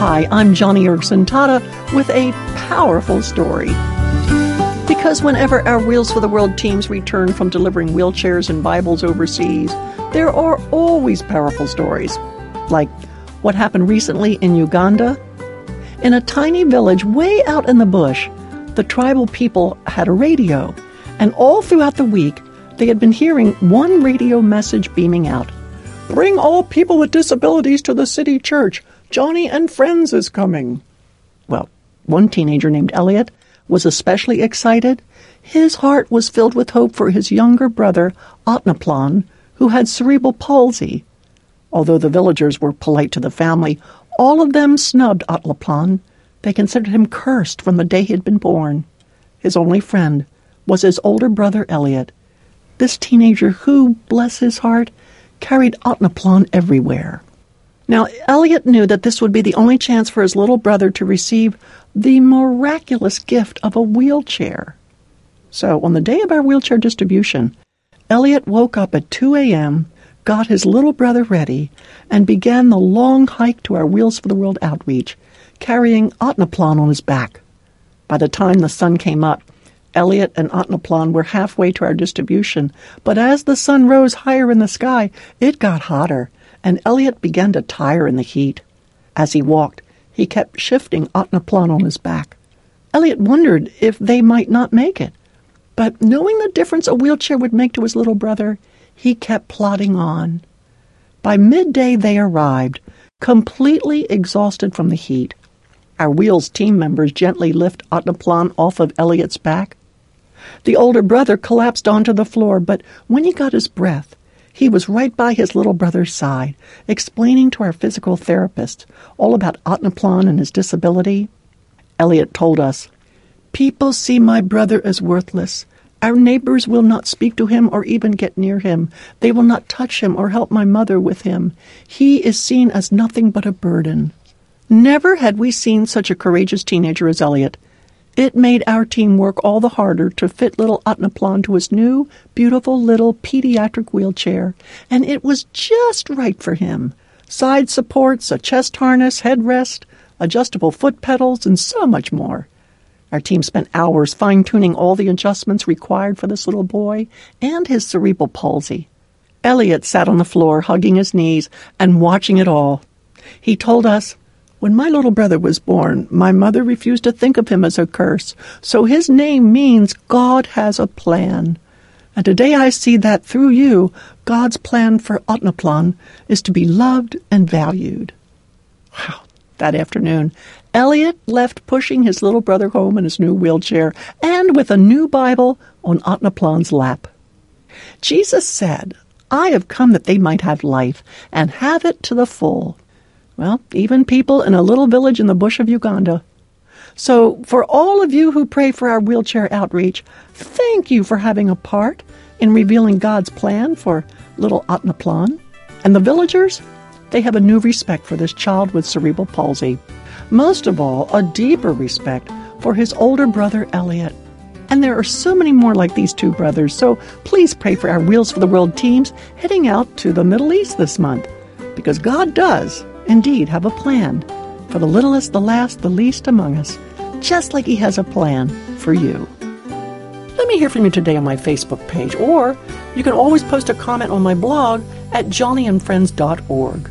Hi, I'm Johnny Erickson Tada with a powerful story. Because whenever our Wheels for the World teams return from delivering wheelchairs and Bibles overseas, there are always powerful stories, like what happened recently in Uganda. In a tiny village way out in the bush, the tribal people had a radio, and all throughout the week, they had been hearing one radio message beaming out. Bring all people with disabilities to the city church. Johnny and Friends is coming. Well, one teenager named Elliot was especially excited. His heart was filled with hope for his younger brother, Otnaplan, who had cerebral palsy. Although the villagers were polite to the family, all of them snubbed Otnaplan. They considered him cursed from the day he had been born. His only friend was his older brother, Elliot. This teenager who, bless his heart, carried Otnaplan everywhere. Now, Elliot knew that this would be the only chance for his little brother to receive the miraculous gift of a wheelchair. So, on the day of our wheelchair distribution, Elliot woke up at 2 a.m., got his little brother ready, and began the long hike to our Wheels for the World outreach, carrying Otnaplan on his back. By the time the sun came up, Elliot and Otnaplan were halfway to our distribution, but as the sun rose higher in the sky, it got hotter, and Elliot began to tire in the heat. As he walked, he kept shifting Otnaplan on his back. Elliot wondered if they might not make it, but knowing the difference a wheelchair would make to his little brother, he kept plodding on. By midday they arrived, completely exhausted from the heat. Our Wheels team members gently lift Otnaplan off of Elliot's back. The older brother collapsed onto the floor, but when he got his breath, he was right by his little brother's side, explaining to our physical therapist all about Otnaplan and his disability. Elliot told us, "People see my brother as worthless. Our neighbors will not speak to him or even get near him. They will not touch him or help my mother with him. He is seen as nothing but a burden." Never had we seen such a courageous teenager as Elliot. It made our team work all the harder to fit little Otnaplan to his new, beautiful little pediatric wheelchair, and it was just right for him. Side supports, a chest harness, headrest, adjustable foot pedals, and so much more. Our team spent hours fine-tuning all the adjustments required for this little boy and his cerebral palsy. Elliot sat on the floor, hugging his knees and watching it all. He told us, "When my little brother was born, my mother refused to think of him as a curse, so his name means God has a plan. And today I see that through you, God's plan for Otnaplan is to be loved and valued." Wow. That afternoon, Elliot left pushing his little brother home in his new wheelchair and with a new Bible on Otnaplan's lap. Jesus said, "I have come that they might have life and have it to the full." Well, even people in a little village in the bush of Uganda. So, for all of you who pray for our wheelchair outreach, thank you for having a part in revealing God's plan for little Otnaplan. And the villagers, they have a new respect for this child with cerebral palsy. Most of all, a deeper respect for his older brother, Elliot. And there are so many more like these two brothers, so please pray for our Wheels for the World teams heading out to the Middle East this month, because God does indeed have a plan for the littlest, the last, the least among us, just like he has a plan for you. Let me hear from you today on my Facebook page, or you can always post a comment on my blog at johnnyandfriends.org.